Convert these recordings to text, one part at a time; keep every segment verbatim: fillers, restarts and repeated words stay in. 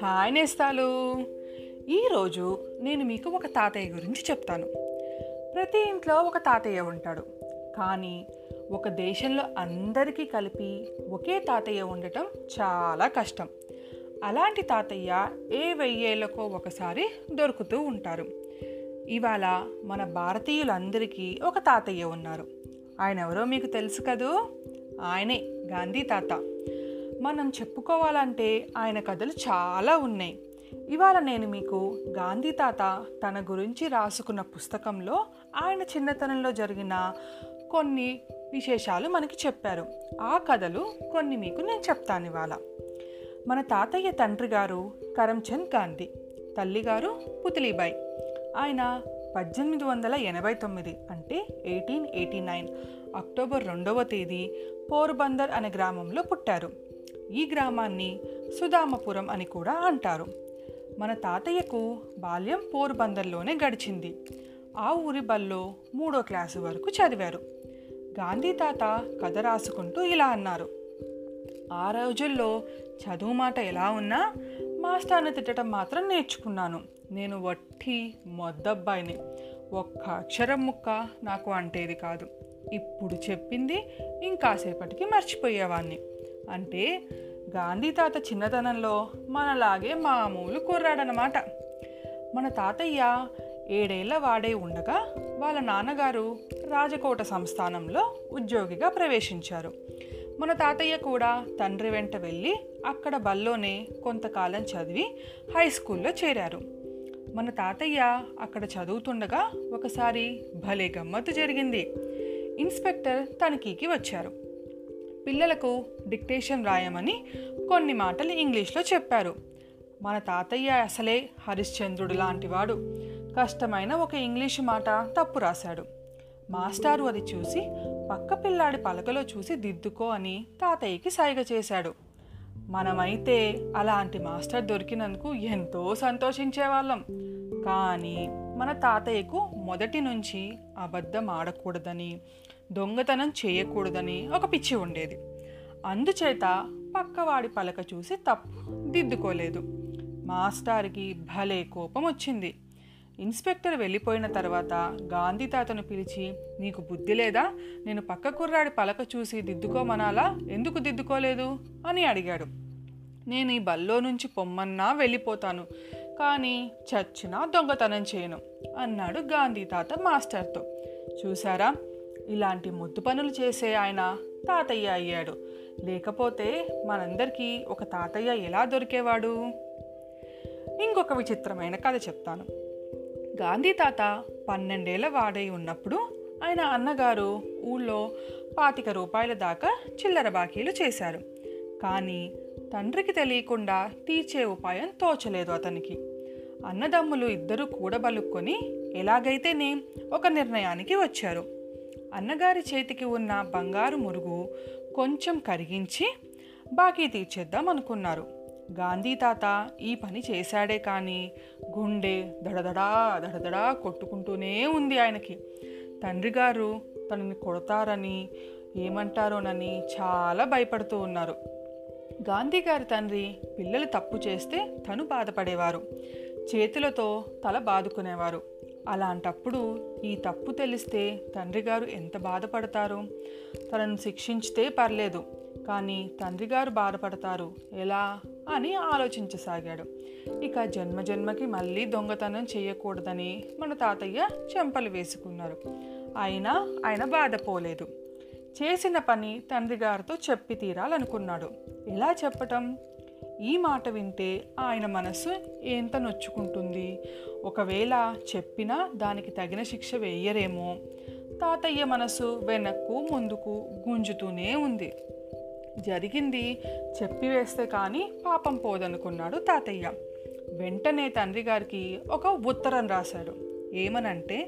Hi నేస్తాలు, ఈరోజు నేను మీకు ఒక తాతయ్య గురించి చెప్తాను. ప్రతి ఇంట్లో ఒక తాతయ్య ఉంటాడు, కానీ ఒక దేశంలో అందరికీ కలిపి ఒకే తాతయ్య ఉండటం చాలా కష్టం. అలాంటి తాతయ్య ఏ వెయ్యేళ్ళకో ఒకసారి దొరుకుతూ ఉంటారు. ఇవాళ మన భారతీయులందరికీ ఒక తాతయ్య ఉన్నారు. ఆయన ఎవరో మీకు తెలుసు కదూ, ఆయనే గాంధీ తాత. మనం చెప్పుకోవాలంటే ఆయన కథలు చాలా ఉన్నాయి. ఇవాళ నేను మీకు గాంధీ తాత తన గురించి రాసుకున్న పుస్తకంలో ఆయన చిన్నతనంలో జరిగిన కొన్ని విశేషాలు మనకి చెప్పారు. ఆ కథలు కొన్ని మీకు నేను చెప్తాను ఇవాళ. మన తాతయ్య తండ్రి గారు కరమ్చంద్ గాంధీ, తల్లిగారు పుతలిబాయి. ఆయన పద్దెనిమిది వందల ఎనభై తొమ్మిది అంటే ఎయిటీన్ ఎయిటీ నైన్ అక్టోబర్ రెండవ తేదీ పోర్బందర్ అనే గ్రామంలో పుట్టారు. ఈ గ్రామాన్ని సుధామపురం అని కూడా అంటారు. మన తాతయ్యకు బాల్యం పోర్బందర్లోనే గడిచింది. ఆ ఊరి బళ్ళో మూడో క్లాసు వరకు చదివారు. గాంధీ తాత కథ రాసుకుంటూ ఇలా అన్నారు: ఆ రోజుల్లో చదువు మాట ఎలా ఉన్నా మాస్టర్ని తిట్టడం మాత్రం నేర్చుకున్నాను. నేను వట్టి మొద్దబ్బాయిని, ఒక్క అక్షరం ముక్క నాకు అంటేది కాదు. ఇప్పుడు చెప్పింది ఇంకాసేపటికి మర్చిపోయేవాడిని. అంటే గాంధీ తాత చిన్నతనంలో మనలాగే మామూలు కుర్రాడనమాట. మన తాతయ్య ఏడేళ్ల వాడే ఉండగా వాళ్ళ నాన్నగారు రాజకోట సంస్థానంలో ఉద్యోగిగా ప్రవేశించారు. మన తాతయ్య కూడా తండ్రి వెంట వెళ్ళి అక్కడ బల్లోనే కొంతకాలం చదివి హై స్కూల్లో చేరారు. మన తాతయ్య అక్కడ చదువుతుండగా ఒకసారి భలే గమ్మత్తు జరిగింది. ఇన్స్పెక్టర్ తనిఖీకి వచ్చారు. పిల్లలకు డిక్టేషన్ రాయమని కొన్ని మాటలు ఇంగ్లీష్లో చెప్పారు. మన తాతయ్య అసలే హరిశ్చంద్రుడు లాంటివాడు. కష్టమైన ఒక ఇంగ్లీషు మాట తప్పు రాశాడు. మాస్టారు అది చూసి పక్క పిల్లాడి పలకలో చూసి దిద్దుకో అని తాతయ్యకి సైగ చేశాడు. మనమైతే అలాంటి మాస్టర్ దొరికినందుకు ఎంతో సంతోషించేవాళ్ళం. కానీ మన తాతయ్యకు మొదటి నుంచి అబద్ధం ఆడకూడదని, దొంగతనం చేయకూడదని ఒక పిచ్చి ఉండేది. అందుచేత పక్కవాడి పలక చూసి తప్పు దిద్దుకోలేదు. మాస్టార్కి భలే కోపం వచ్చింది. ఇన్స్పెక్టర్ వెళ్ళిపోయిన తర్వాత గాంధీ తాతను పిలిచి, నీకు బుద్ధి లేదా? నేను పక్క కుర్రాడి పలక చూసి దిద్దుకోమనాలా, ఎందుకు దిద్దుకోలేదు అని అడిగాడు. నేను ఈ బల్లో నుంచి పొమ్మన్నా వెళ్ళిపోతాను, కానీ చచ్చినా దొంగతనం చేయను అన్నాడు గాంధీ తాత మాస్టర్తో. చూసారా, ఇలాంటి ముద్దు పనులు చేసే ఆయన తాతయ్య అయ్యాడు. లేకపోతే మనందరికీ ఒక తాతయ్య ఎలా దొరికేవాడు? ఇంకొక విచిత్రమైన కథ చెప్తాను. గాంధీ తాత పన్నెండేళ్ల వాడై ఉన్నప్పుడు ఆయన అన్నగారు ఊళ్ళో పాతిక రూపాయల దాకా చిల్లర బాకీలు చేశారు. కానీ తండ్రికి తెలియకుండా తీర్చే ఉపాయం తోచలేదు అతనికి. అన్నదమ్ములు ఇద్దరూ కూడబలుక్కొని ఎలాగైతేనే ఒక నిర్ణయానికి వచ్చారు. అన్నగారి చేతికి ఉన్న బంగారు మురుగు కొంచెం కరిగించి బాకీ తీర్చేద్దాం అనుకున్నారు. గాంధీ తాత ఈ పని చేశాడే కానీ గుండె దడదడా దడదడా కొట్టుకుంటూనే ఉంది ఆయనకి. తండ్రి గారు తనని కొడతారని, ఏమంటారోనని చాలా భయపడుతూ ఉన్నారు. గాంధీ గారి తండ్రి పిల్లలు తప్పు చేస్తే తను బాధపడేవారు, చేతులతో తల బాదుకునేవారు. అలాంటప్పుడు ఈ తప్పు తెలిస్తే తండ్రి గారు ఎంత బాధపడతారు? తనను శిక్షించితే పర్లేదు, కానీ తండ్రి గారు బాధపడతారు ఎలా అని ఆలోచించసాగాడు. ఇక జన్మ జన్మకి మళ్ళీ దొంగతనం చేయకూడదని మన తాతయ్య చెంపలు వేసుకున్నారు. అయినా ఆయన బాధపోలేదు. చేసిన పని తండ్రి గారితో చెప్పి తీరాలనుకున్నాడు. ఎలా చెప్పటం? ఈ మాట వింటే ఆయన మనసు ఎంత నొచ్చుకుంటుంది? ఒకవేళ చెప్పినా దానికి తగిన శిక్ష వేయరేమో. తాతయ్య మనసు వెనక్కు ముందుకు గుంజుతూనే ఉంది. జరిగింది చెప్పివేస్తే కానీ పాపం పోదనుకున్నాడు తాతయ్య. వెంటనే తండ్రి గారికి ఒక ఉత్తరం రాశాడు. ఏమనంటే,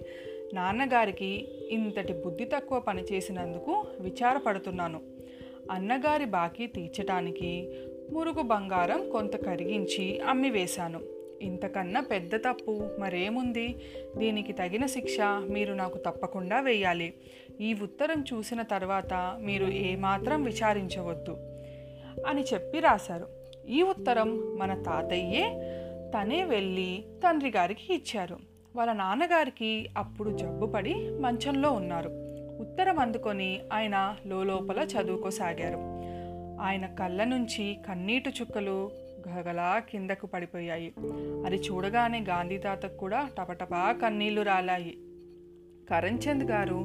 నాన్నగారికి ఇంతటి బుద్ధి తక్కువ పనిచేసినందుకు విచారపడుతున్నాను. అన్నగారి బాకీ తీర్చడానికి మురుగు బంగారం కొంత కరిగించి అమ్మివేశాను. ఇంతకన్నా పెద్ద తప్పు మరేముంది? దీనికి తగిన శిక్ష మీరు నాకు తప్పకుండా వేయాలి. ఈ ఉత్తరం చూసిన తర్వాత మీరు ఏమాత్రం విచారించవద్దు అని చెప్పి రాశారు. ఈ ఉత్తరం మన తాతయ్యే తనే వెళ్ళి తండ్రి గారికి ఇచ్చారు. వాళ్ళ నాన్నగారికి అప్పుడు జబ్బు పడి మంచంలో ఉన్నారు. ఉత్తరం అందుకొని ఆయన లోపల చదువుకోసాగారు. ఆయన కళ్ళ నుంచి కన్నీటి చుక్కలు గగలా కిందకు పడిపోయాయి. అది చూడగానే గాంధీ తాతకు కూడా టపటపా కన్నీళ్లు రాలాయి. కరంచంద్ గారు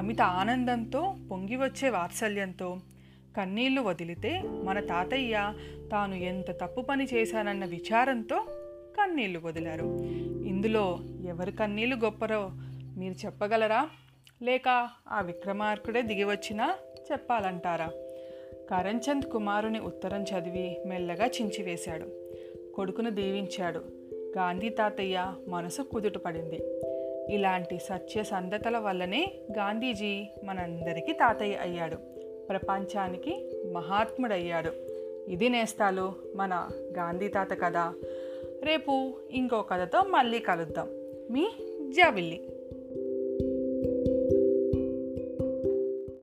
అమిత ఆనందంతో పొంగి వచ్చే వాత్సల్యంతో, కన్నీళ్లు వదిలితే మన తాతయ్య తాను ఎంత తప్పు పని చేశానన్న విచారంతో కన్నీళ్లు వదిలారు. ఇందులో ఎవరి కన్నీళ్లు గొప్పరో మీరు చెప్పగలరా? లేక ఆ విక్రమార్కుడే దిగివచ్చినా చెప్పాలంటారా? కరంచంద్ కుమారుని ఉత్తరం చదివి మెల్లగా చించివేశాడు. కొడుకును దీవించాడు. గాంధీ తాతయ్య మనసు కుదుటపడింది. ఇలాంటి సత్య సంధతల వల్లనే గాంధీజీ మనందరికీ తాతయ్య అయ్యాడు, ప్రపంచానికి మహాత్ముడయ్యాడు. ఇది నేస్తాలు మన గాంధీ తాత కథ. రేపు ఇంకో కథతో మళ్ళీ కలుద్దాం. మీ జాబిల్లి.